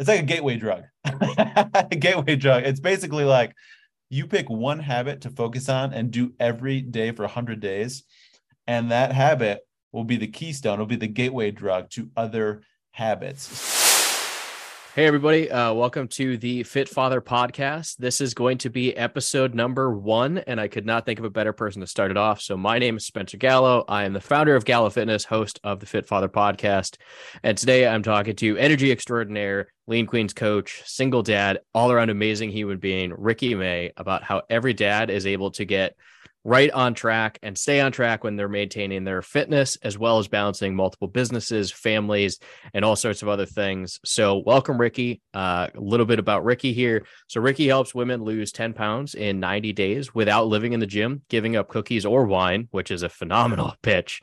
It's like a gateway drug. It's basically like you pick one habit to focus on and do every day for 100 days. And that habit will be the keystone. It'll be the gateway drug to other habits. Hey, everybody. Welcome to the Fit Father Podcast. This is going to be episode number 1, and I could not think of a better person to start it off. So my name is Spencer Gallo. I am the founder of Gallo Fitness, host of the Fit Father Podcast. And today I'm talking to energy extraordinaire, Lean Queens coach, single dad, all around amazing human being, Ricky May, about how every dad is able to get right on track and stay on track when they're maintaining their fitness, as well as balancing multiple businesses, families, and all sorts of other things. So welcome, Ricky. A little bit about Ricky here. So Ricky helps women lose 10 pounds in 90 days without living in the gym, giving up cookies or wine, which is a phenomenal pitch.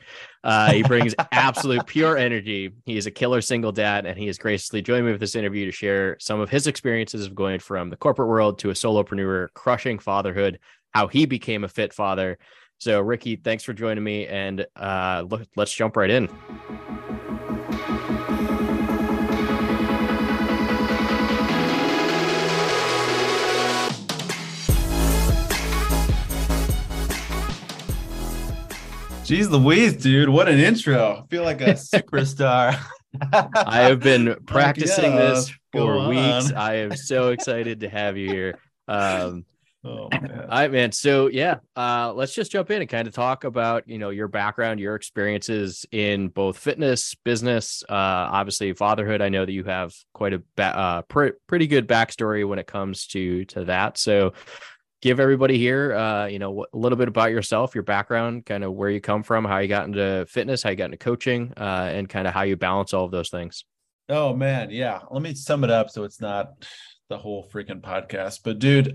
He brings absolute pure energy. He is a killer single dad, and he has graciously joined me with this interview to share some of his experiences of going from the corporate world to a solopreneur, crushing fatherhood, how he became a fit father. So Ricky, thanks for joining me, and let's jump right in. Jeez Louise, dude, what an intro. I feel like a superstar. I have been practicing this for weeks. I am so excited to have you here. Oh, man. All right, man. So yeah, let's just jump in and kind of talk about, you know, your background, your experiences in both fitness, business, obviously fatherhood. I know that you have quite a pretty good backstory when it comes to that. So give everybody here, you know, a little bit about yourself, your background, kind of where you come from, how you got into fitness, how you got into coaching, and kind of how you balance all of those things. Oh man. Yeah. Let me sum it up so it's not the whole freaking podcast, but dude,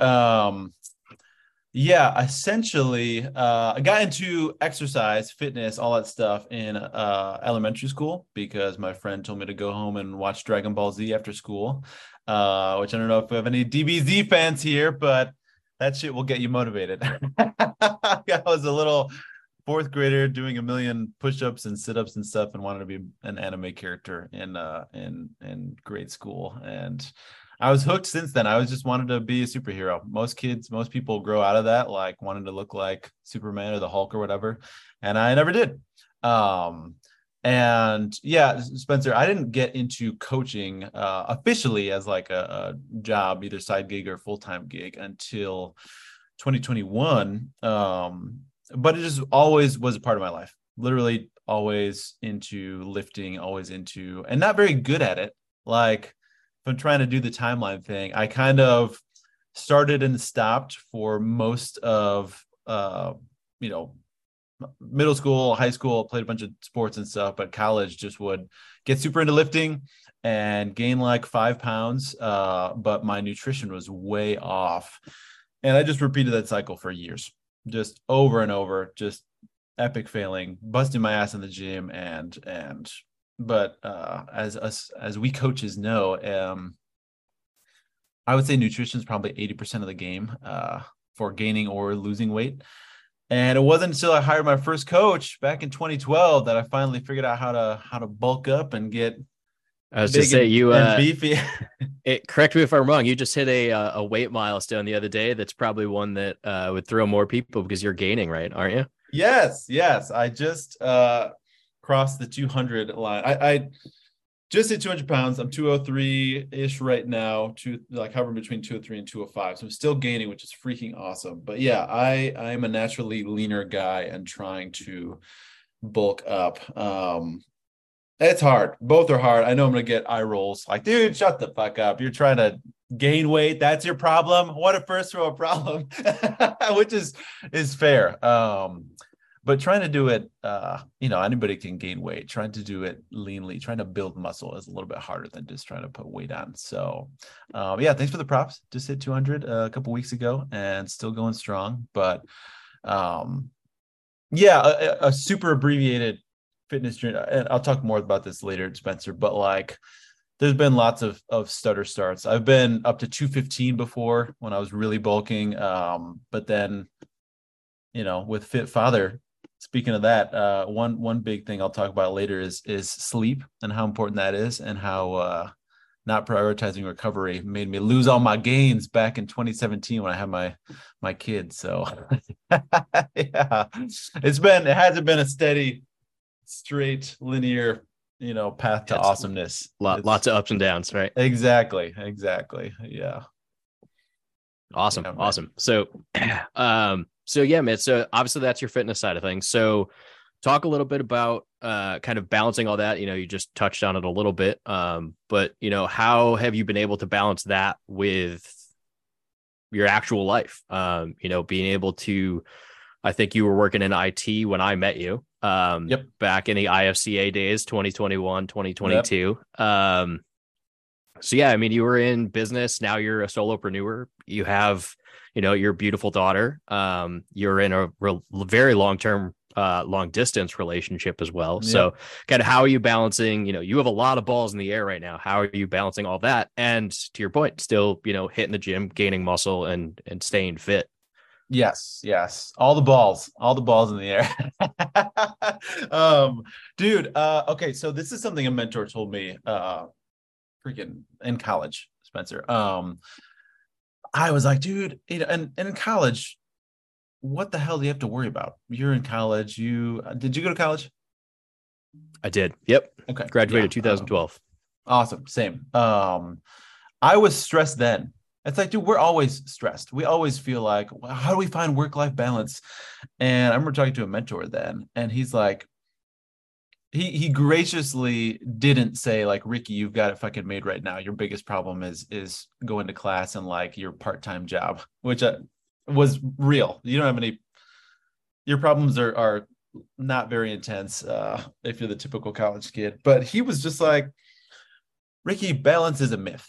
essentially, I got into exercise, fitness, all that stuff in elementary school because my friend told me to go home and watch Dragon Ball Z after school, which I don't know if we have any DBZ fans here, but that shit will get you motivated. I was a little fourth grader doing a million push-ups and sit-ups and stuff and wanted to be an anime character in grade school, and I was hooked since then. I was just wanted to be a superhero. Most people grow out of that, like wanting to look like Superman or the Hulk or whatever. And I never did. And yeah, Spencer, I didn't get into coaching officially as like a job, either side gig or full-time gig, until 2021. But it just always was a part of my life, literally always into lifting, and not very good at it. Like, if I'm trying to do the timeline thing, I kind of started and stopped for most of, middle school, high school, played a bunch of sports and stuff, but college just would get super into lifting and gain like 5 pounds. But my nutrition was way off. And I just repeated that cycle for years, just over and over, just epic failing, busting my ass in the gym and but as we coaches know, I would say nutrition is probably 80% of the game for gaining or losing weight. And it wasn't until I hired my first coach back in 2012 that I finally figured out how to bulk up and get. I was just saying, you beefy. Correct me if I'm wrong. You just hit a weight milestone the other day. That's probably one that would throw more people because you're gaining, right? Aren't you? Yes. I just crossed the 200 line. I just hit 200 pounds. I'm 203 ish right now, to like hovering between 203 and 205. So I'm still gaining, which is freaking awesome. But yeah, I am a naturally leaner guy and trying to bulk up. It's hard. Both are hard. I know I'm going to get eye rolls like, dude, shut the fuck up. You're trying to gain weight. That's your problem. What a first world problem, which is fair. But trying to do it, anybody can gain weight. Trying to do it leanly, trying to build muscle is a little bit harder than just trying to put weight on. So, thanks for the props. Just hit 200 a couple weeks ago and still going strong. But, a super abbreviated fitness journey. And I'll talk more about this later, Spencer. But like, there's been lots of stutter starts. I've been up to 215 before when I was really bulking. But then, with Fit Father. Speaking of that, one big thing I'll talk about later is sleep and how important that is, and how not prioritizing recovery made me lose all my gains back in 2017 when I had my kids. So yeah, it hasn't been a steady, straight, linear, path to awesomeness. Lots of ups and downs, right? Exactly. Yeah. Awesome. So, yeah, man. So obviously that's your fitness side of things. So talk a little bit about kind of balancing all that. You just touched on it a little bit, but how have you been able to balance that with your actual life? Being able to, I think you were working in IT when I met you, yep, back in the IFCA days, 2021, 2022. Yep. So yeah, I mean, you were in business. Now you're a solopreneur. You have, your beautiful daughter. You're in a very long-term, long distance relationship as well. Yeah. So kind of how are you balancing, you have a lot of balls in the air right now. How are you balancing all that? And to your point, still, hitting the gym, gaining muscle and staying fit. Yes. All the balls in the air. Dude. Okay. So this is something a mentor told me, freaking in college, Spencer. I was like, dude, and in college, what the hell do you have to worry about? You're in college. Did you go to college? I did. Yep. Okay. Graduated 2012. Awesome. Same. I was stressed then. It's like, dude, we're always stressed. We always feel like, well, how do we find work-life balance? And I remember talking to a mentor then, and he's like, he graciously didn't say like, Ricky, you've got it fucking made right now. Your biggest problem is going to class and like your part-time job, which was real. You don't have any, your problems are not very intense if you're the typical college kid. But he was just like, Ricky, balance is a myth.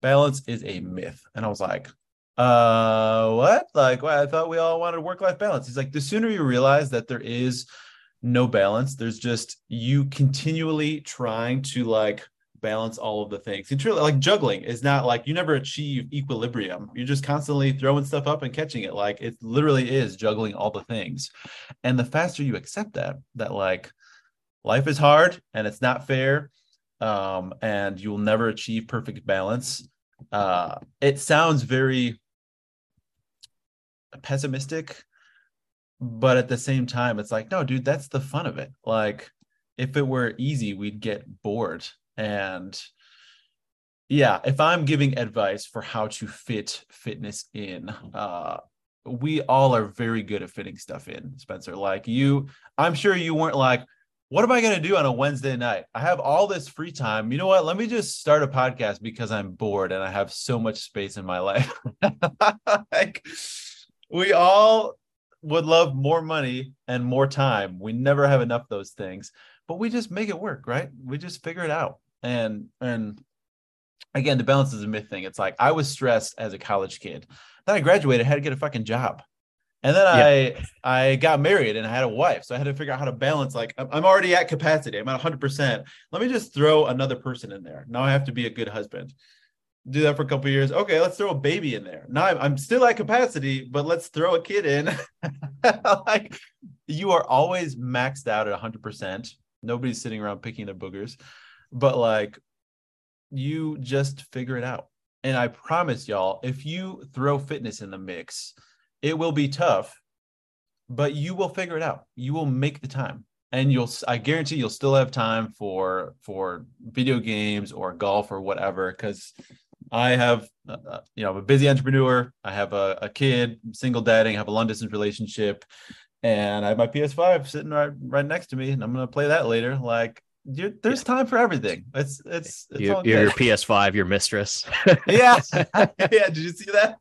Balance is a myth. And I was like, what? Like, well, I thought we all wanted work-life balance. He's like, the sooner you realize that there is no balance, there's just you continually trying to like balance all of the things. And truly, like juggling is not like you never achieve equilibrium. You're just constantly throwing stuff up and catching it. Like it literally is juggling all the things. And the faster you accept that like life is hard and it's not fair, and you'll never achieve perfect balance. It sounds very pessimistic, but at the same time, it's like, no, dude, that's the fun of it. Like if it were easy, we'd get bored. And yeah, if I'm giving advice for how to fit fitness in, we all are very good at fitting stuff in, Spencer. Like I'm sure you weren't like, what am I going to do on a Wednesday night? I have all this free time. You know what? Let me just start a podcast because I'm bored and I have so much space in my life. Like we all would love more money and more time. We never have enough of those things, but we just make it work, right? We just figure it out. And again, the balance is a myth thing. It's like, I was stressed as a college kid. Then I graduated, I had to get a fucking job. And then I got married and I had a wife. So I had to figure out how to balance. Like I'm already at capacity. I'm at 100%. Let me just throw another person in there. Now I have to be a good husband. Do that for a couple of years. Okay, let's throw a baby in there. Now I'm still at capacity, but let's throw a kid in. Like you are always maxed out at 100%. Nobody's sitting around picking their boogers, but like you just figure it out. And I promise y'all, if you throw fitness in the mix, it will be tough, but you will figure it out. You will make the time. And I guarantee you'll still have time for video games or golf or whatever, because I have, I'm a busy entrepreneur. I have a kid, single dadding, have a long distance relationship, and I have my PS5 sitting right next to me, and I'm going to play that later. Like there's time for everything. It's your PS5, your mistress. Yeah. Yeah. Did you see that?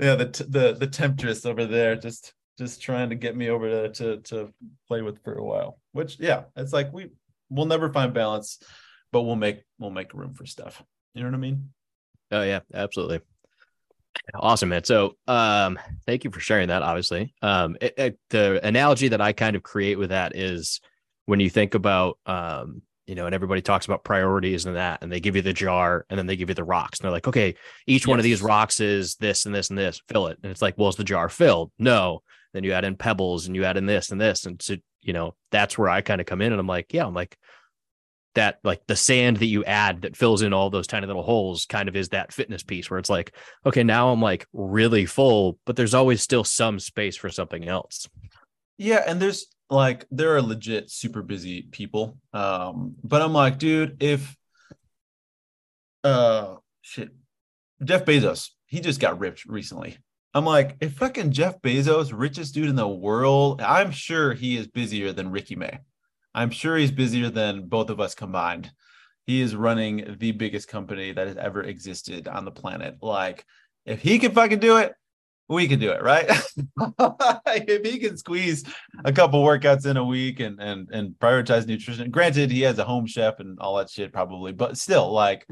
Yeah. The temptress over there, just trying to get me over to play with for a while, which, yeah, it's like, we'll never find balance, but we'll make room for stuff. You know what I mean? Oh yeah, absolutely. Awesome, man. So, thank you for sharing that. Obviously, the analogy that I kind of create with that is when you think about, and everybody talks about priorities and that, and they give you the jar and then they give you the rocks. And they're like, okay, each one of these rocks is this and this and this, fill it. And it's like, well, is the jar filled? No. Then you add in pebbles and you add in this and this. And so, that's where I kind of come in and I'm like, that, like the sand that you add that fills in all those tiny little holes kind of is that fitness piece where it's like, okay, now I'm like really full, but there's always still some space for something else. Yeah. And there's like, there are legit super busy people. But I'm like, dude, if, Jeff Bezos, he just got ripped recently. I'm like, if fucking Jeff Bezos, richest dude in the world, I'm sure he is busier than Ricky May. I'm sure he's busier than both of us combined. He is running the biggest company that has ever existed on the planet. Like, if he can fucking do it, we can do it, right? If he can squeeze a couple workouts in a week and prioritize nutrition. Granted, he has a home chef and all that shit probably, but still, like,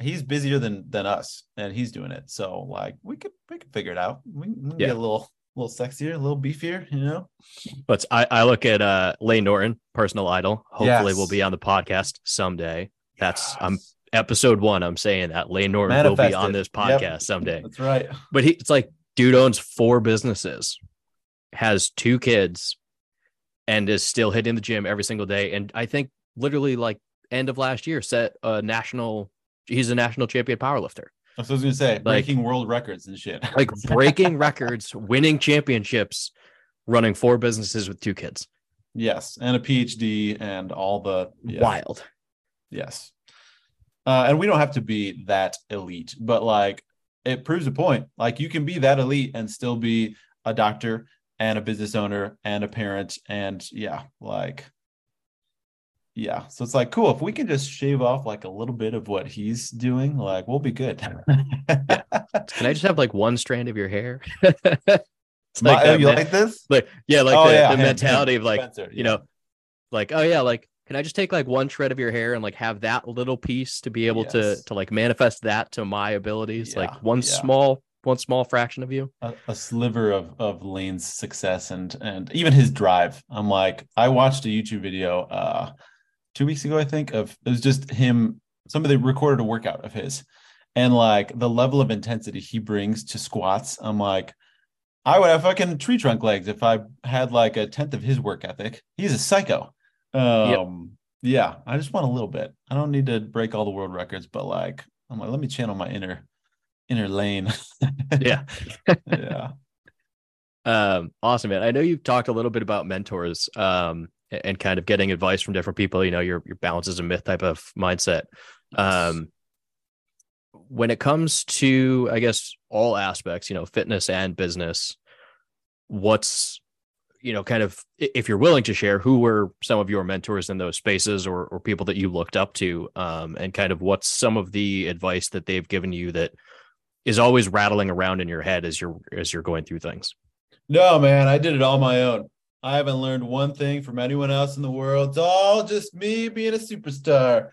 he's busier than us and he's doing it. So like, we could figure it out. We can get a little sexier, a little beefier, you know? But I look at Lane Norton, personal idol. Hopefully we'll be on the podcast someday. That's episode one. I'm saying that Lane Norton will be on this podcast someday. That's right. But it's like, dude owns 4 businesses, has 2 kids, and is still hitting the gym every single day. And I think literally like end of last year set a national, he's a national champion powerlifter. I was going to say, breaking world records and shit. Like breaking records, winning championships, running 4 businesses with 2 kids. Yes. And a PhD and all the wild. Yes. And we don't have to be that elite, but like, it proves a point. Like, you can be that elite and still be a doctor and a business owner and a parent. And so it's like, cool. If we can just shave off like a little bit of what he's doing, like, we'll be good. Yeah. Can I just have like one strand of your hair? Like this? Like, yeah. Like the mentality of like, Spencer, you know, like, oh yeah. Like, can I just take like one shred of your hair and like have that little piece to be able to like manifest that to my abilities? Yeah, like one small fraction of you, a sliver of Lane's success and even his drive. I'm like, I watched a YouTube video 2 weeks ago, I think, of, it was just him. Somebody recorded a workout of his and like the level of intensity he brings to squats. I'm like, I would have fucking tree trunk legs if I had like a tenth of his work ethic. He's a psycho. I just want a little bit. I don't need to break all the world records, but like, I'm like, let me channel my inner Lane. Awesome, man. I know you've talked a little bit about mentors, and kind of getting advice from different people, you know, your balance is a myth type of mindset. When it comes to, I guess, all aspects, you know, fitness and business, what's, you know, kind of, if you're willing to share, who were some of your mentors in those spaces or people that you looked up to, and kind of what's some of the advice that they've given you that is always rattling around in your head as you're going through things? No, man, I did it all my own. I haven't learned one thing from anyone else in the world. It's all just me being a superstar.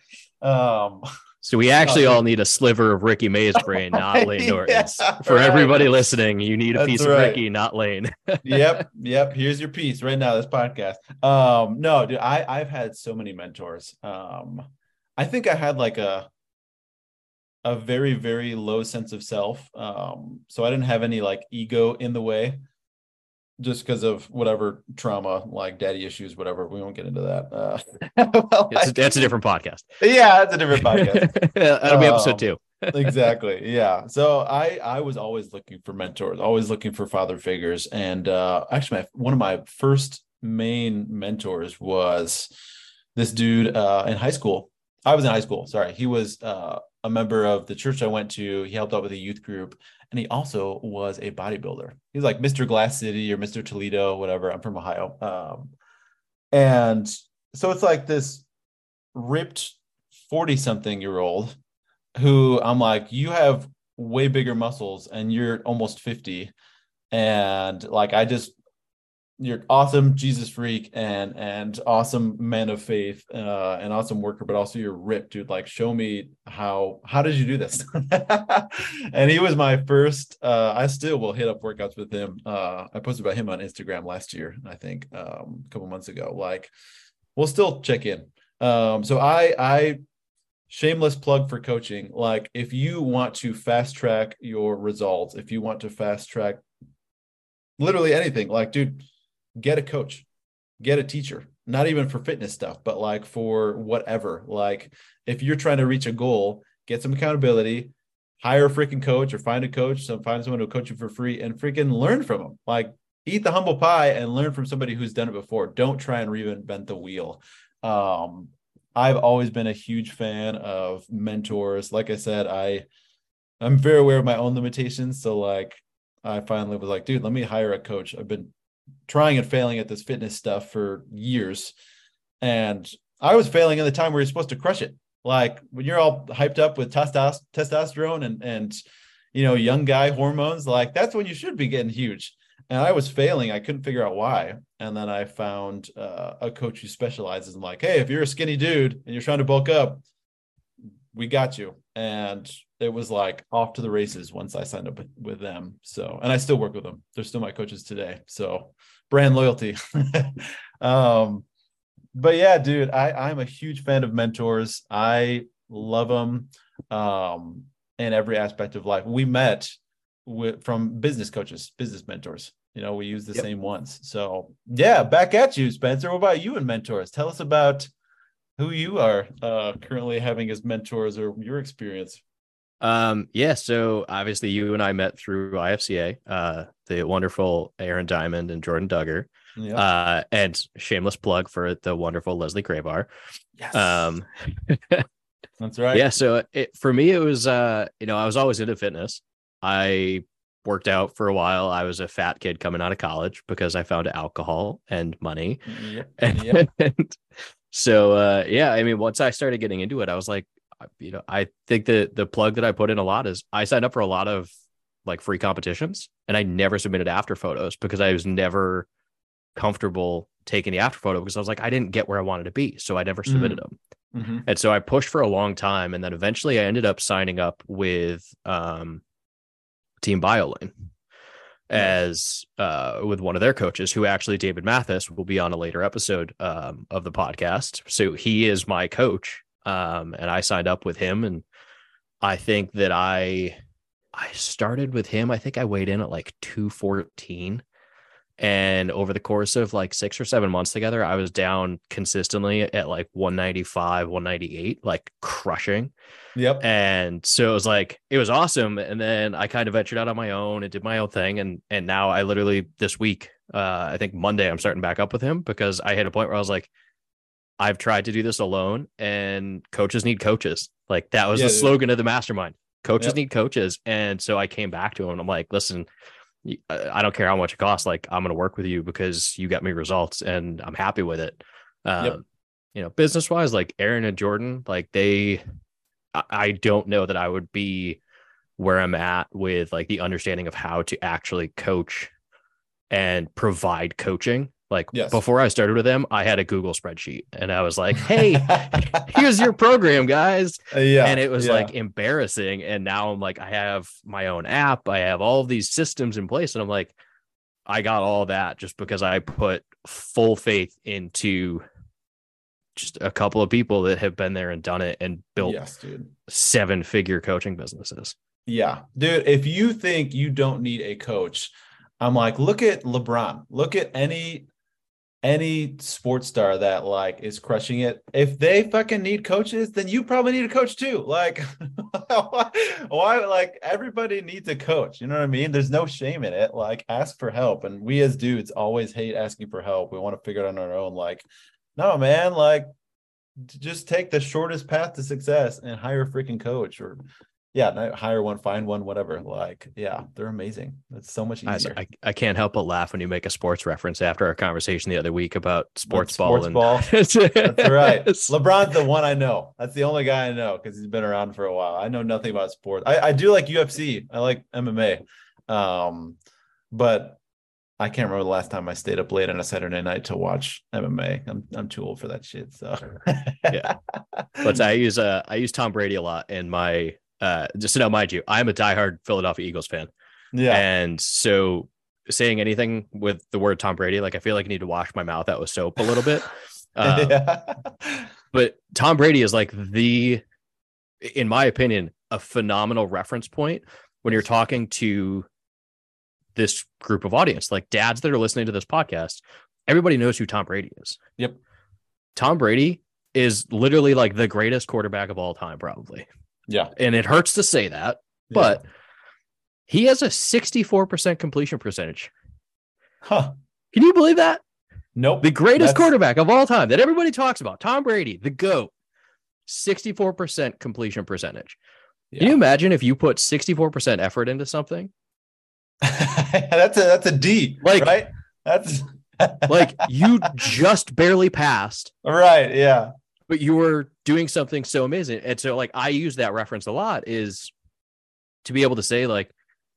So we actually all need a sliver of Ricky May's brain, not Lane Norton's. For everybody listening, you need a piece of Ricky, not Lane. Yep. Here's your piece right now, this podcast. No, dude, I've had so many mentors. I think I had like a very, very low sense of self. So I didn't have any like ego in the way just because of whatever trauma, like daddy issues, whatever. We won't get into that. That's a different podcast. Yeah, that's a different podcast. That'll be episode 2. Exactly. Yeah. So I was always looking for mentors, always looking for father figures. And actually, one of my first main mentors was this dude in high school. I was in high school. Sorry. He was a member of the church I went to. He helped out with a youth group. And he also was a bodybuilder. He's like Mr. Glass City or Mr. Toledo, whatever. I'm from Ohio. And so it's like this ripped 40-something-year-old who I'm like, you have way bigger muscles and you're almost 50. And like, you're awesome Jesus freak and awesome man of faith and awesome worker, but also you're ripped, dude. Like, show me how did you do this? And he was my first, I still will hit up workouts with him. I posted about him on Instagram last year, I think, a couple months ago. Like, we'll still check in. So I shameless plug for coaching. Like, if you want to fast track your results, if you want to fast track literally anything, like, dude, get a coach, get a teacher. not even for fitness stuff, but like for whatever. Like if you're trying to reach a goal, get some accountability, hire a freaking coach or find a coach, so find someone who'll coach you for free and freaking learn from them. Like eat the humble pie and learn from somebody who's done it before. Don't try and reinvent the wheel. I've always been a huge fan of mentors. Like I said, I'm very aware of my own limitations. So like I finally was like, dude, let me hire a coach. I've been trying and failing at this fitness stuff for years. And I was failing at the time where you're supposed to crush it. Like when you're all hyped up with testosterone and you know, young guy hormones, like that's when you should be getting huge. And I was failing. I couldn't figure out why. And then I found a coach who specializes in like, hey, if you're a skinny dude and you're trying to bulk up, we got you. And it was like off to the races once I signed up with them. So, and I still work with them. They're still my coaches today. So brand loyalty. But yeah, dude, I'm a huge fan of mentors. I love them in every aspect of life. We met from business coaches, business mentors. You know, we use the same ones. So yeah, back at you, Spencer. What about you and mentors? Tell us about who you are currently having as mentors or your experience. Yeah. So obviously you and I met through IFCA, the wonderful Aaron Diamond and Jordan Duggar, and shameless plug for the wonderful Leslie Craybar. Yes. That's right. Yeah. So for me, it was, I was always into fitness. I worked out for a while. I was a fat kid coming out of college because I found alcohol and money. Yep. And so, once I started getting into it, I was like, I think that the plug that I put in a lot is I signed up for a lot of like free competitions and I never submitted after photos because I was never comfortable taking the after photo because I was like, I didn't get where I wanted to be. So I never submitted them. Mm-hmm. And so I pushed for a long time. And then eventually I ended up signing up with Team BioLine as with one of their coaches who actually David Mathis will be on a later episode of the podcast. So he is my coach. And I signed up with him, and I think that I started with him. I think I weighed in at like 214, and over the course of like 6 or 7 months together, I was down consistently at like 195, 198, like crushing. Yep. And so it was like, it was awesome. And then I kind of ventured out on my own and did my own thing. And now I literally this week, I think Monday, I'm starting back up with him because I hit a point where I was like, I've tried to do this alone and coaches need coaches. Like that was the slogan of the mastermind. Coaches need coaches. And so I came back to him and I'm like, listen, I don't care how much it costs. Like I'm going to work with you because you got me results and I'm happy with it. Business wise, like Aaron and Jordan, like I don't know that I would be where I'm at with like the understanding of how to actually coach and provide coaching. Like before I started with them, I had a Google spreadsheet and I was like, hey, here's your program, guys. And it was like embarrassing. And now I'm like, I have my own app. I have all these systems in place. And I'm like, I got all that just because I put full faith into just a couple of people that have been there and done it and built 7-figure coaching businesses. Yeah, dude, if you think you don't need a coach, I'm like, look at LeBron, look at any sports star that like is crushing it. If they fucking need coaches, then you probably need a coach too. Like why? Like everybody needs a coach. You know what I mean? There's no shame in it. Like ask for help. And we as dudes always hate asking for help. We want to figure it out on our own. Like, no, man, like just take the shortest path to success and hire a freaking coach or hire one, find one, whatever. Like, yeah, they're amazing. It's so much easier. I can't help but laugh when you make a sports reference after our conversation the other week about sports ball. That's right. LeBron's the one I know. That's the only guy I know because he's been around for a while. I know nothing about sports. I do like UFC. I like MMA. But I can't remember the last time I stayed up late on a Saturday night to watch MMA. I'm too old for that shit. So yeah, but I use Tom Brady a lot in my. Just to now, mind you, I'm a diehard Philadelphia Eagles fan. Yeah. And so saying anything with the word Tom Brady, like I feel like I need to wash my mouth out with soap a little bit. But Tom Brady is like in my opinion, a phenomenal reference point when you're talking to this group of audience, like dads that are listening to this podcast, everybody knows who Tom Brady is. Yep. Tom Brady is literally like the greatest quarterback of all time, probably. Yeah. And it hurts to say that, but he has a 64% completion percentage. Huh. Can you believe that? Nope. The greatest quarterback of all time that everybody talks about, Tom Brady, the GOAT, 64% completion percentage. Yeah. Can you imagine if you put 64% effort into something? That's a D, like, right? That's like you just barely passed. Right. Yeah. But you were doing something so amazing. And so like, I use that reference a lot is to be able to say like,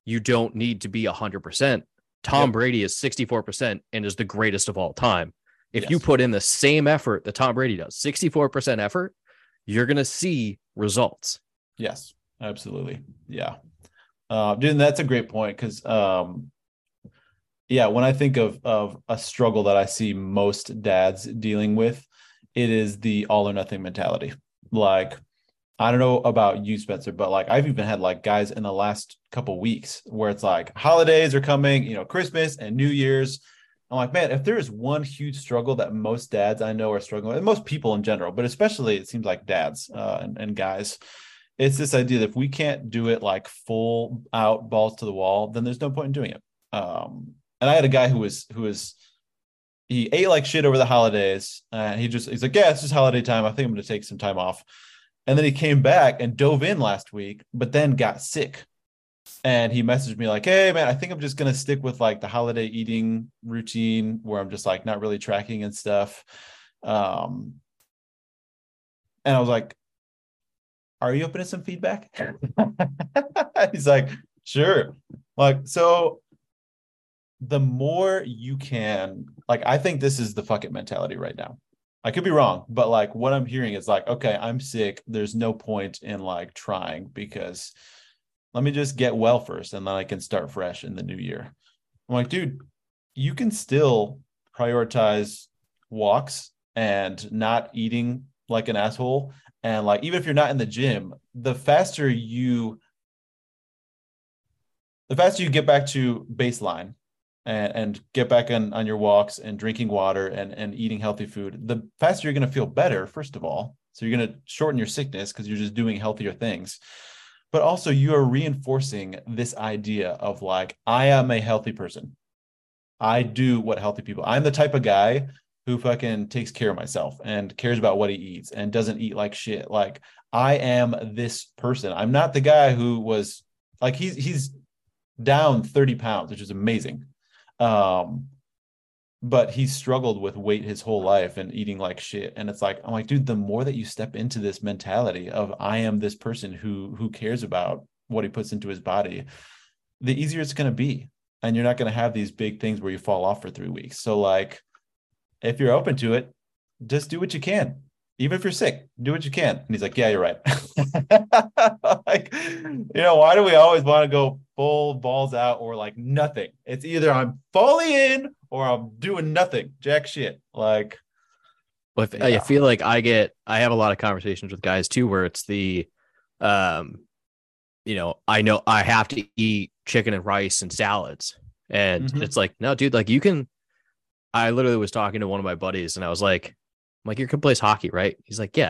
you don't need to be 100%. Tom Brady is 64% and is the greatest of all time. If you put in the same effort that Tom Brady does, 64% effort, you're going to see results. Yes, absolutely. Yeah. Dude, that's a great point. Cause when I think of a struggle that I see most dads dealing with, it is the all or nothing mentality. Like, I don't know about you, Spencer, but like I've even had like guys in the last couple of weeks where it's like holidays are coming, you know, Christmas and New Year's. I'm like, man, if there is one huge struggle that most dads I know are struggling with, and most people in general, but especially it seems like dads and guys, it's this idea that if we can't do it like full out balls to the wall, then there's no point in doing it. And I had a guy who was he ate like shit over the holidays. He's like, yeah, it's just holiday time. I think I'm going to take some time off. And then he came back and dove in last week, but then got sick. And he messaged me like, hey, man, I think I'm just going to stick with like the holiday eating routine where I'm just like not really tracking and stuff. And I was like, are you open to some feedback? He's like, sure. Like, so the more you can, like, I think this is the fuck it mentality right now. I could be wrong, but like what I'm hearing is like, okay, I'm sick. There's no point in like trying because let me just get well first and then I can start fresh in the new year. I'm like, dude, you can still prioritize walks and not eating like an asshole. And like, even if you're not in the gym, the faster you get back to baseline and get back on your walks and drinking water and eating healthy food, the faster you're going to feel better, first of all. So you're going to shorten your sickness because you're just doing healthier things. But also you are reinforcing this idea of like, I am a healthy person. I do what healthy people, I'm the type of guy who fucking takes care of myself and cares about what he eats and doesn't eat like shit. Like I am this person. I'm not the guy who was like, he's down 30 pounds, which is amazing. But he struggled with weight his whole life and eating like shit. And it's like, I'm like, dude, the more that you step into this mentality of I am this person who cares about what he puts into his body, the easier it's going to be. And you're not going to have these big things where you fall off for 3 weeks. So like, if you're open to it, just do what you can. Even if you're sick, do what you can. And he's like, yeah, you're right. Like, you know, why do we always want to go full balls out or like nothing? It's either I'm fully in or I'm doing nothing, jack shit. Like, but I feel like I have a lot of conversations with guys too, where it's the, you know I have to eat chicken and rice and salads. And it's like, no, dude, like you can, I literally was talking to one of my buddies and I was like, your kid plays hockey, right? He's like, yeah.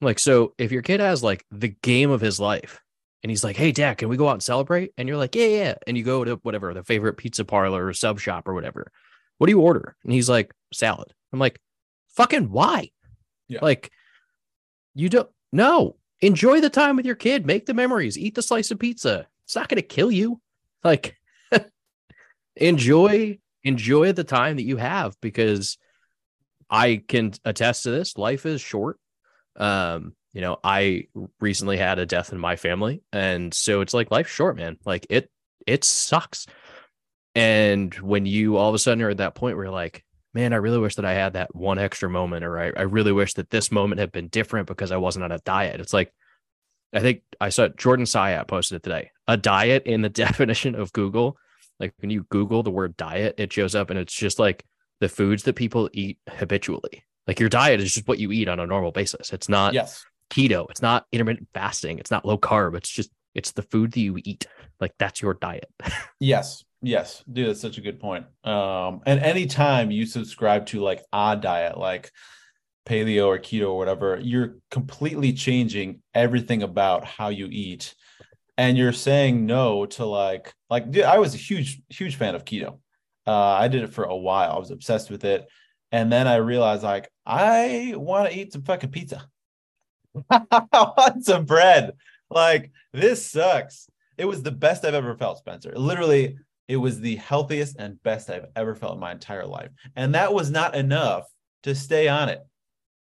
I'm like, so if your kid has like the game of his life and he's like, hey dad, can we go out and celebrate? And you're like, yeah. And you go to whatever, the favorite pizza parlor or sub shop or whatever. What do you order? And he's like, salad. I'm like, fucking why? Yeah. Like you don't know. Enjoy the time with your kid. Make the memories, eat the slice of pizza. It's not going to kill you. Like enjoy the time that you have, because I can attest to this. Life is short. You know, I recently had a death in my family. And so it's like life's short, man. Like it sucks. And when you all of a sudden are at that point where you're like, man, I really wish that I had that one extra moment, or I really wish that this moment had been different because I wasn't on a diet. It's like, I think I saw Jordan Syat posted it today, a diet in the definition of Google. Like when you Google the word diet, it shows up and it's just like the foods that people eat habitually. Like your diet is just what you eat on a normal basis. It's not keto. It's not intermittent fasting. It's not low carb. It's just, it's the food that you eat. Like that's your diet. Yes. Dude, that's such a good point. And anytime you subscribe to like a diet, like paleo or keto or whatever, you're completely changing everything about how you eat. And you're saying no to like, dude, I was a huge fan of keto. I did it for a while. I was obsessed with it. And then I realized, like, I want to eat some fucking pizza. I want some bread. Like, this sucks. It was the best I've ever felt, Spencer. Literally, it was the healthiest and best I've ever felt in my entire life. And that was not enough to stay on it.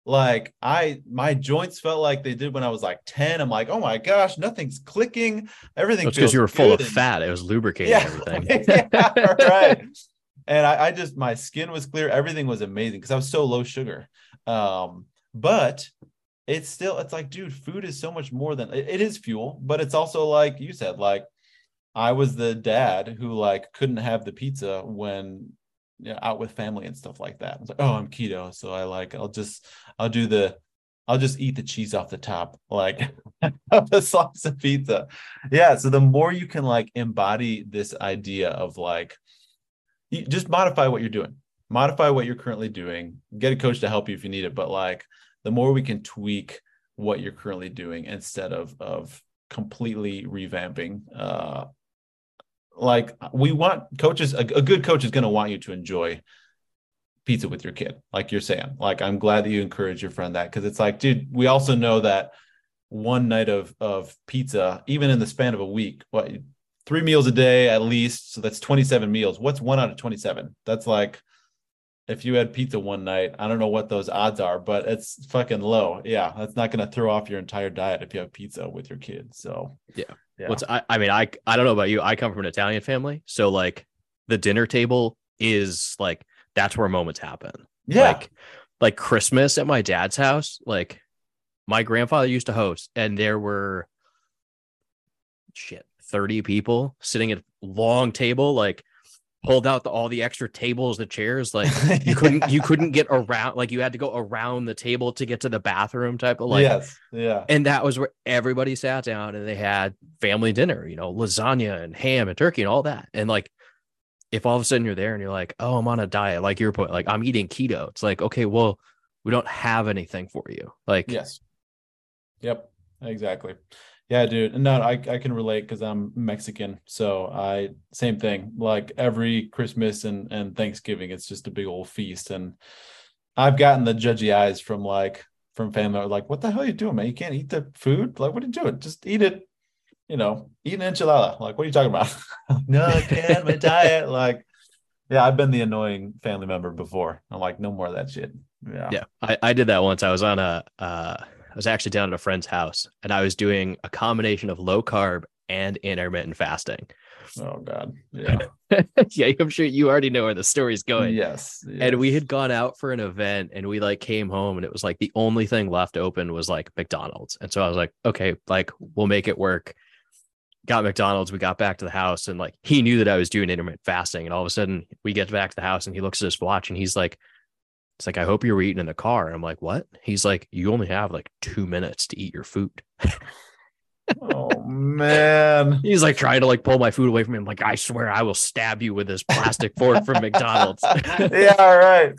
Like, my joints felt like they did when I was like 10. I'm like, oh my gosh, nothing's clicking. Everything feels good. It's because you were full of fat. It was lubricating everything. Yeah, right. And I just, my skin was clear. Everything was amazing because I was so low sugar. But it's still, it's like, dude, food is so much more than, it is fuel, but it's also like you said, like, I was the dad who like couldn't have the pizza when, you know, out with family and stuff like that. I was like, oh, I'm keto, so I'll just eat the cheese off the top, like the slice of pizza. Yeah. So the more you can like embody this idea of like, you just modify what you're doing, modify what you're currently doing, get a coach to help you if you need it. But like, the more we can tweak what you're currently doing instead of completely revamping, like we want coaches, a good coach is going to want you to enjoy pizza with your kid. Like you're saying, like, I'm glad that you encourage your friend that, because it's like, dude, we also know that one night of pizza, even in the span of a week, what, 3 meals a day at least. So that's 27 meals. What's 1 out of 27? That's like, if you had pizza one night, I don't know what those odds are, but it's fucking low. Yeah. That's not going to throw off your entire diet if you have pizza with your kids. So yeah. I mean, I don't know about you. I come from an Italian family. So like the dinner table is like, that's where moments happen. Yeah. Like Christmas at my dad's house, like my grandfather used to host, and there were 30 people sitting at a long table, like, pulled out all the extra tables, the chairs, like you couldn't get around, like you had to go around the table to get to the bathroom type of like, yes, yeah. And that was where everybody sat down and they had family dinner, you know, lasagna and ham and turkey and all that. And like, if all of a sudden you're there and you're like, oh, I'm on a diet, like your point, like I'm eating keto. It's like, okay, well, we don't have anything for you. Like, yes. Yep, exactly. Yeah, dude. No, I can relate because I'm Mexican. So same thing, like every Christmas and Thanksgiving, it's just a big old feast. And I've gotten the judgy eyes from family that are like, what the hell are you doing, man? You can't eat the food. Like, what are you doing? Just eat it. You know, eat an enchilada. Like, what are you talking about? No, I can't. My diet. Like, yeah, I've been the annoying family member before. I'm like, no more of that shit. Yeah. Yeah. I did that once. I was on I was actually down at a friend's house and I was doing a combination of low carb and intermittent fasting. Oh God. Yeah. Yeah. I'm sure you already know where the story's going. Yes. And we had gone out for an event and we like came home and it was like the only thing left open was like McDonald's. And so I was like, okay, like we'll make it work. Got McDonald's. We got back to the house and like, he knew that I was doing intermittent fasting. And all of a sudden we get back to the house and he looks at his watch and he's like, it's like, I hope you were eating in the car. And I'm like, what? He's like, you only have like 2 minutes to eat your food. Oh man. He's like trying to like pull my food away from him. Like, I swear I will stab you with this plastic fork from McDonald's. Yeah. All right.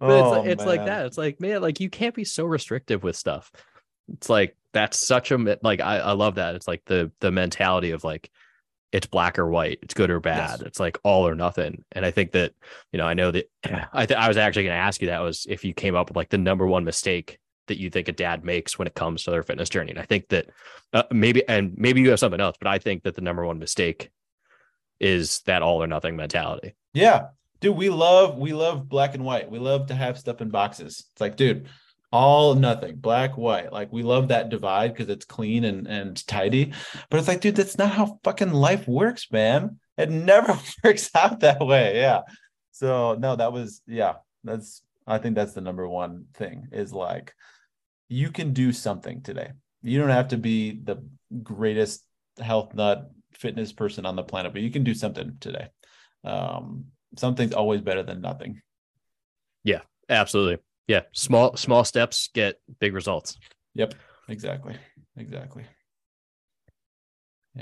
Oh, it's like that. It's like, man, like you can't be so restrictive with stuff. It's like, that's such a, like, I love that. It's like the mentality of like, it's black or white, it's good or bad. Yes. It's like all or nothing. And I think that, you know, I know that I was actually going to ask you that was if you came up with like the number one mistake that you think a dad makes when it comes to their fitness journey. And I think that maybe you have something else, but I think that the number one mistake is that all or nothing mentality. Yeah, dude, we love black and white. We love to have stuff in boxes. It's like, dude, all nothing, black, white. Like we love that divide because it's clean and tidy. But it's like, dude, that's not how fucking life works, man. It never works out that way. Yeah. So no, I think that's the number one thing is like, you can do something today. You don't have to be the greatest health nut fitness person on the planet, but you can do something today. Something's always better than nothing. Yeah, absolutely. Yeah. Small steps get big results. Yep. Exactly. Yeah, all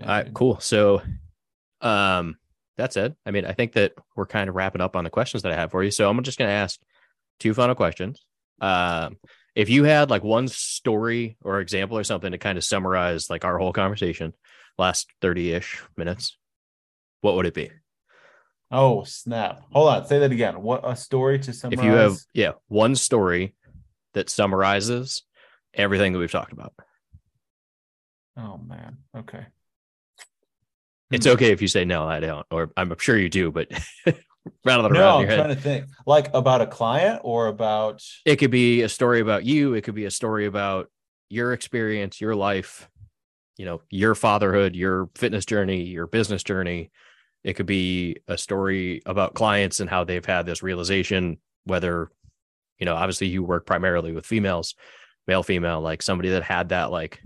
right, dude. Cool. So, that's it. I mean, I think that we're kind of wrapping up on the questions that I have for you. So I'm just going to ask 2 final questions. if you had like one story or example or something to kind of summarize like our whole conversation last 30-ish minutes, what would it be? Oh, snap. Hold on. Say that again. What a story to summarize. If you have, one story that summarizes everything that we've talked about. Oh, man. Okay. It's okay if you say, no, I don't, or I'm sure you do, but rattle it around your head. No, I'm trying to think. Like about a client or about... It could be a story about you. It could be a story about your experience, your life, your fatherhood, your fitness journey, your business journey. It could be a story about clients and how they've had this realization, whether, obviously you work primarily with females, male, female, like somebody that had that like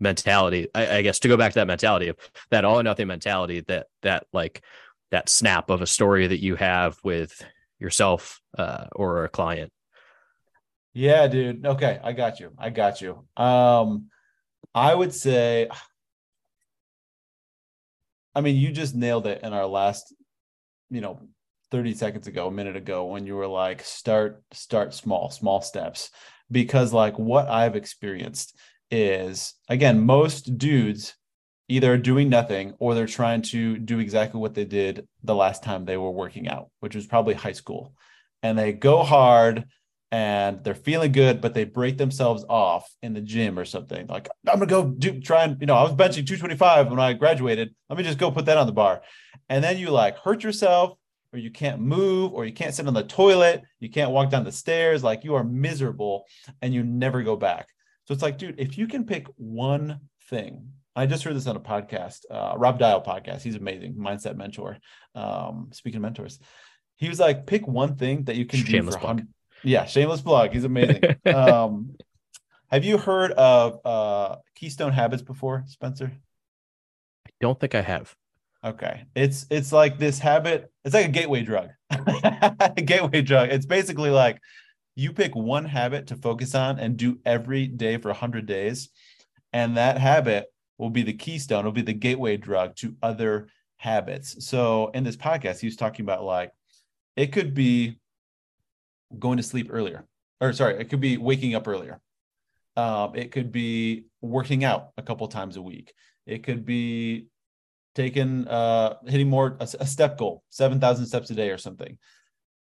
mentality, I guess, to go back to that mentality of that all or nothing mentality, that like that snap of a story that you have with yourself or a client. Yeah, dude. Okay. I got you. I would say, you just nailed it in our last, 30 seconds ago, a minute ago, when you were like, start small steps, because like what I've experienced is, again, most dudes either are doing nothing or they're trying to do exactly what they did the last time they were working out, which was probably high school, and they go hard and they're feeling good, but they break themselves off in the gym or something. Like, I'm going to go I was benching 225 when I graduated. Let me just go put that on the bar. And then you like hurt yourself, or you can't move, or you can't sit on the toilet. You can't walk down the stairs. Like, you are miserable and you never go back. So it's like, dude, if you can pick one thing, I just heard this on a podcast, Rob Dial podcast. He's amazing. Mindset mentor. Speaking of mentors, he was like, pick one thing that you can do for 100. Yeah, shameless blog. He's amazing. Have you heard of Keystone Habits before, Spencer? I don't think I have. Okay. It's like this habit. It's like a gateway drug. It's basically like you pick one habit to focus on and do every day for 100 days. And that habit will be the keystone. It'll be the gateway drug to other habits. So in this podcast, he was talking about like, it could be going to sleep earlier, it could be waking up earlier. It could be working out a couple times a week. It could be hitting more a step goal, 7,000 steps a day or something.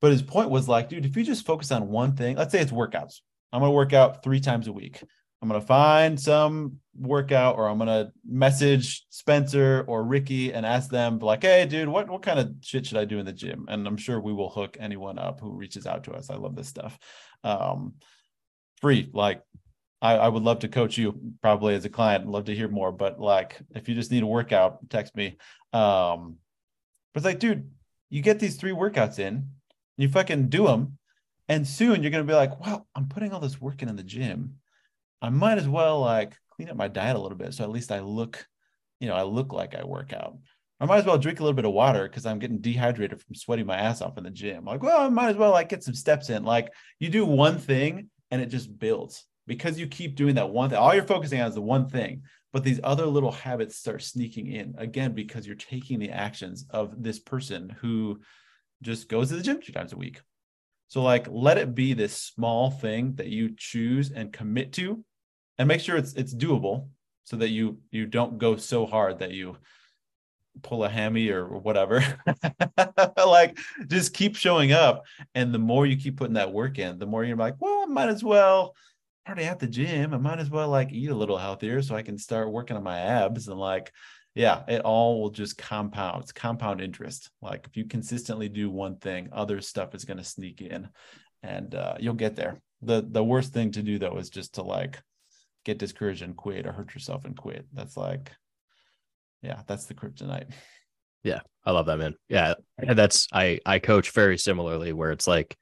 But his point was like, dude, if you just focus on one thing, let's say it's workouts. I'm going to work out 3 times a week. I'm going to find some workout, or I'm going to message Spencer or Ricky and ask them like, hey dude, what kind of shit should I do in the gym? And I'm sure we will hook anyone up who reaches out to us. I love this stuff. Free. Like I would love to coach you probably as a client. I'd love to hear more, but like, if you just need a workout, text me. But it's like, dude, you get these 3 workouts in, you fucking do them. And soon you're going to be like, wow, I'm putting all this work in the gym. I might as well like clean up my diet a little bit. So at least I look, I look like I work out. I might as well drink a little bit of water because I'm getting dehydrated from sweating my ass off in the gym. Like, well, I might as well like get some steps in. Like, you do one thing and it just builds because you keep doing that one thing. All you're focusing on is the one thing, but these other little habits start sneaking in again, because you're taking the actions of this person who just goes to the gym 2 times a week. So like, let it be this small thing that you choose and commit to. And make sure it's doable so that you don't go so hard that you pull a hammy or whatever. Like, just keep showing up. And the more you keep putting that work in, the more you're like, well, I might as well already at the gym. I might as well like eat a little healthier so I can start working on my abs. And like, yeah, it all will just compound. It's compound interest. Like, if you consistently do one thing, other stuff is going to sneak in and you'll get there. The worst thing to do though is just to like, get discouraged and quit, or hurt yourself and quit. That's like, yeah, that's the kryptonite. Yeah. I love that, man. Yeah. And that's, I coach very similarly where it's like,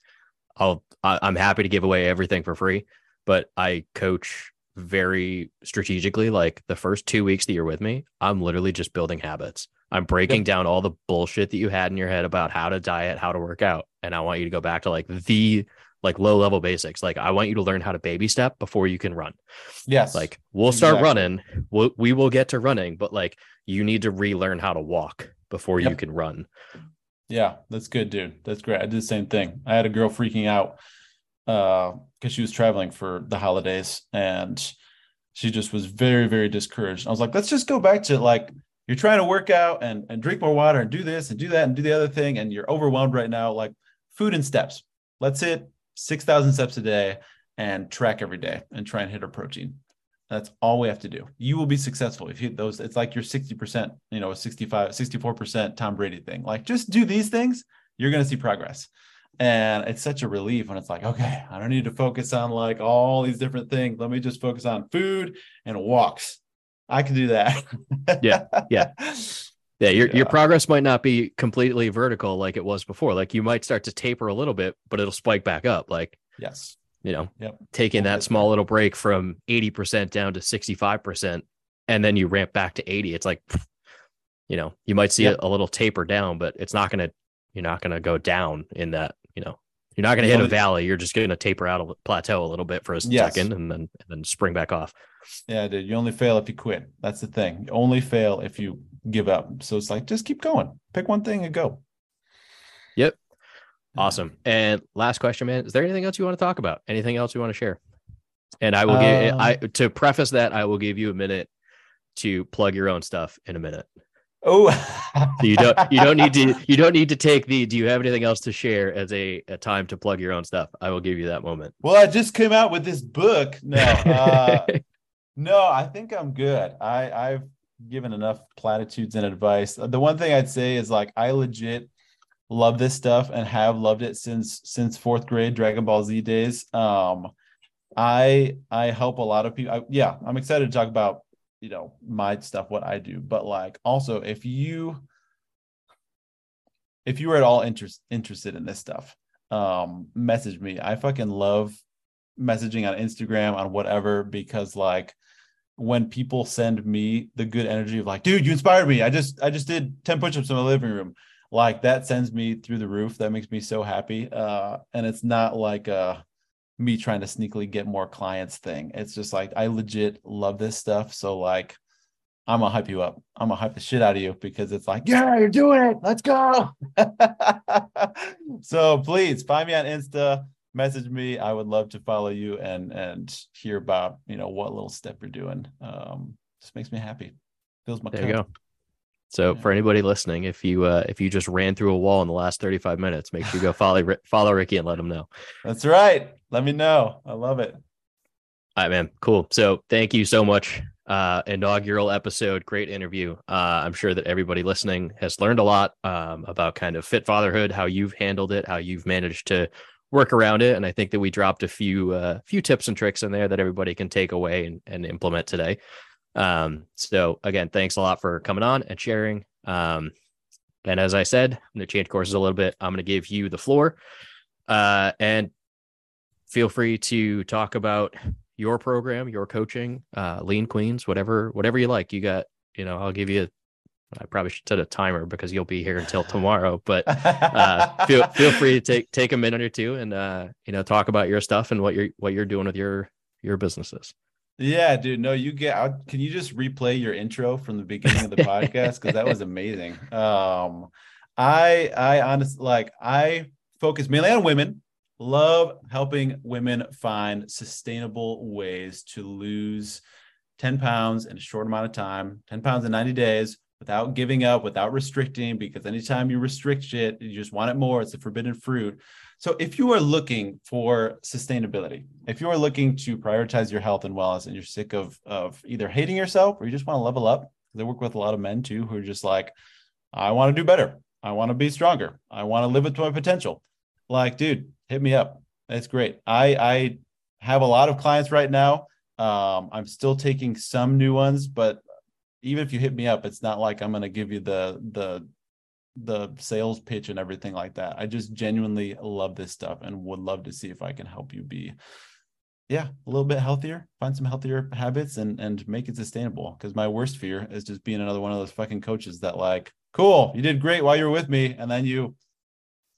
I'm happy to give away everything for free, but I coach very strategically. Like the first 2 weeks that you're with me, I'm literally just building habits. I'm breaking down all the bullshit that you had in your head about how to diet, how to work out. And I want you to go back to like low level basics. Like, I want you to learn how to baby step before you can run. Yes. Like, we'll start running. We will get to running, but like, you need to relearn how to walk before you can run. Yeah. That's good, dude. That's great. I did the same thing. I had a girl freaking out because she was traveling for the holidays, and she just was very, very discouraged. I was like, let's just go back to like, you're trying to work out and drink more water and do this and do that and do the other thing, and you're overwhelmed right now. Like, food and steps. Let's hit 6,000 steps a day and track every day and try and hit our protein. That's all we have to do. You will be successful if you hit those. It's like your 60%, 64% Tom Brady thing. Like, just do these things. You're going to see progress. And it's such a relief when it's like, okay, I don't need to focus on like all these different things. Let me just focus on food and walks. I can do that. Yeah. Your progress might not be completely vertical like it was before. Like, you might start to taper a little bit, but it'll spike back up. Like, yes. Taking that small little break from 80% down to 65%, and then you ramp back to 80. It's like, you might see a little taper down, but it's not going to, you're not going to go down in that, you're not going to hit a valley. You're just going to taper out a plateau a little bit for a second and then spring back off. Yeah, dude, you only fail if you quit. That's the thing. You only fail if you give up. So it's like, just keep going, pick one thing and go. Yep. Awesome. And last question, man, is there anything else you want to talk about? Anything else you want to share? And I will to preface that, I will give you a minute to plug your own stuff in a minute. Oh, so you don't need to take the, do you have anything else to share as a time to plug your own stuff? I will give you that moment. Well, I just came out with this book. No, I think I'm good. I've given enough platitudes and advice. The one thing I'd say is like, I legit love this stuff and have loved it since fourth grade Dragon Ball Z days. I help a lot of people. I'm excited to talk about, my stuff, what I do, but like, also if you are at all interested in this stuff, message me. I fucking love messaging on Instagram, on whatever, because like, when people send me the good energy of like, dude, you inspired me. I just did 10 push-ups in my living room. Like, that sends me through the roof. That makes me so happy. And it's not like me trying to sneakily get more clients thing. It's just like, I legit love this stuff. So like, I'm gonna hype you up. I'm gonna hype the shit out of you, because it's like, yeah, you're doing it. Let's go. So please find me on Insta, message me. I would love to follow you and hear about, what little step you're doing. Just makes me happy. Fills my cup. There you go. So for anybody listening, if you just ran through a wall in the last 35 minutes, make sure you go follow Ricky and let him know. That's right. Let me know. I love it. All right, man. Cool. So thank you so much. Inaugural episode. Great interview. I'm sure that everybody listening has learned a lot about kind of fit fatherhood, how you've handled it, how you've managed to work around it. And I think that we dropped a few tips and tricks in there that everybody can take away and implement today. So again, thanks a lot for coming on and sharing. And as I said, I'm going to change courses a little bit. I'm going to give you the floor, and feel free to talk about your program, your coaching, Lean Queens, whatever you like. You got, I'll give you, I probably should set a timer because you'll be here until tomorrow, but, feel free to take a minute or two and, talk about your stuff and what you're doing with your businesses. Yeah, dude. No, you get out. Can you just replay your intro from the beginning of the podcast? Cause that was amazing. I honestly, like, I focus mainly on women, love helping women find sustainable ways to lose 10 pounds in a short amount of time, 10 pounds in 90 days without giving up, without restricting, because anytime you restrict shit, you just want it more. It's a forbidden fruit. So if you are looking for sustainability, if you are looking to prioritize your health and wellness, and you're sick of either hating yourself or you just want to level up, because I work with a lot of men too, who are just like, I want to do better. I want to be stronger. I want to live up to my potential. Like, dude, hit me up. That's great. I have a lot of clients right now. I'm still taking some new ones, but even if you hit me up, it's not like I'm going to give you the sales pitch and everything like that. I just genuinely love this stuff and would love to see if I can help you be a little bit healthier, find some healthier habits and make it sustainable. Cause my worst fear is just being another one of those fucking coaches that like, cool, you did great while you were with me. And then you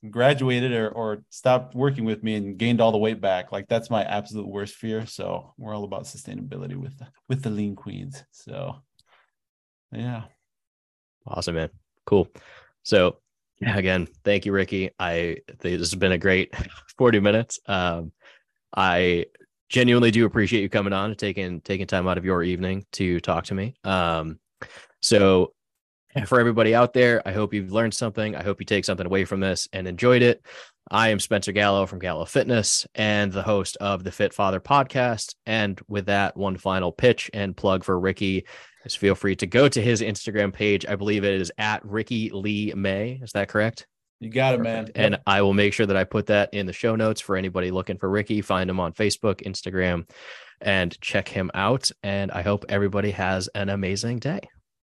graduated or stopped working with me and gained all the weight back. Like, that's my absolute worst fear. So we're all about sustainability with the Lean Queens. So yeah. Awesome, man. Cool. So again, thank you, Ricky. This has been a great 40 minutes. I genuinely do appreciate you coming on and taking time out of your evening to talk to me. So for everybody out there, I hope you've learned something. I hope you take something away from this and enjoyed it. I am Spencer Gallo from Gallo Fitness and the host of the Fit Father podcast. And with that, one final pitch and plug for Ricky is feel free to go to his Instagram page. I believe it is at Ricky Lee May. Is that correct? You got it, man. And I will make sure that I put that in the show notes for anybody looking for Ricky. Find him on Facebook, Instagram, and check him out. And I hope everybody has an amazing day.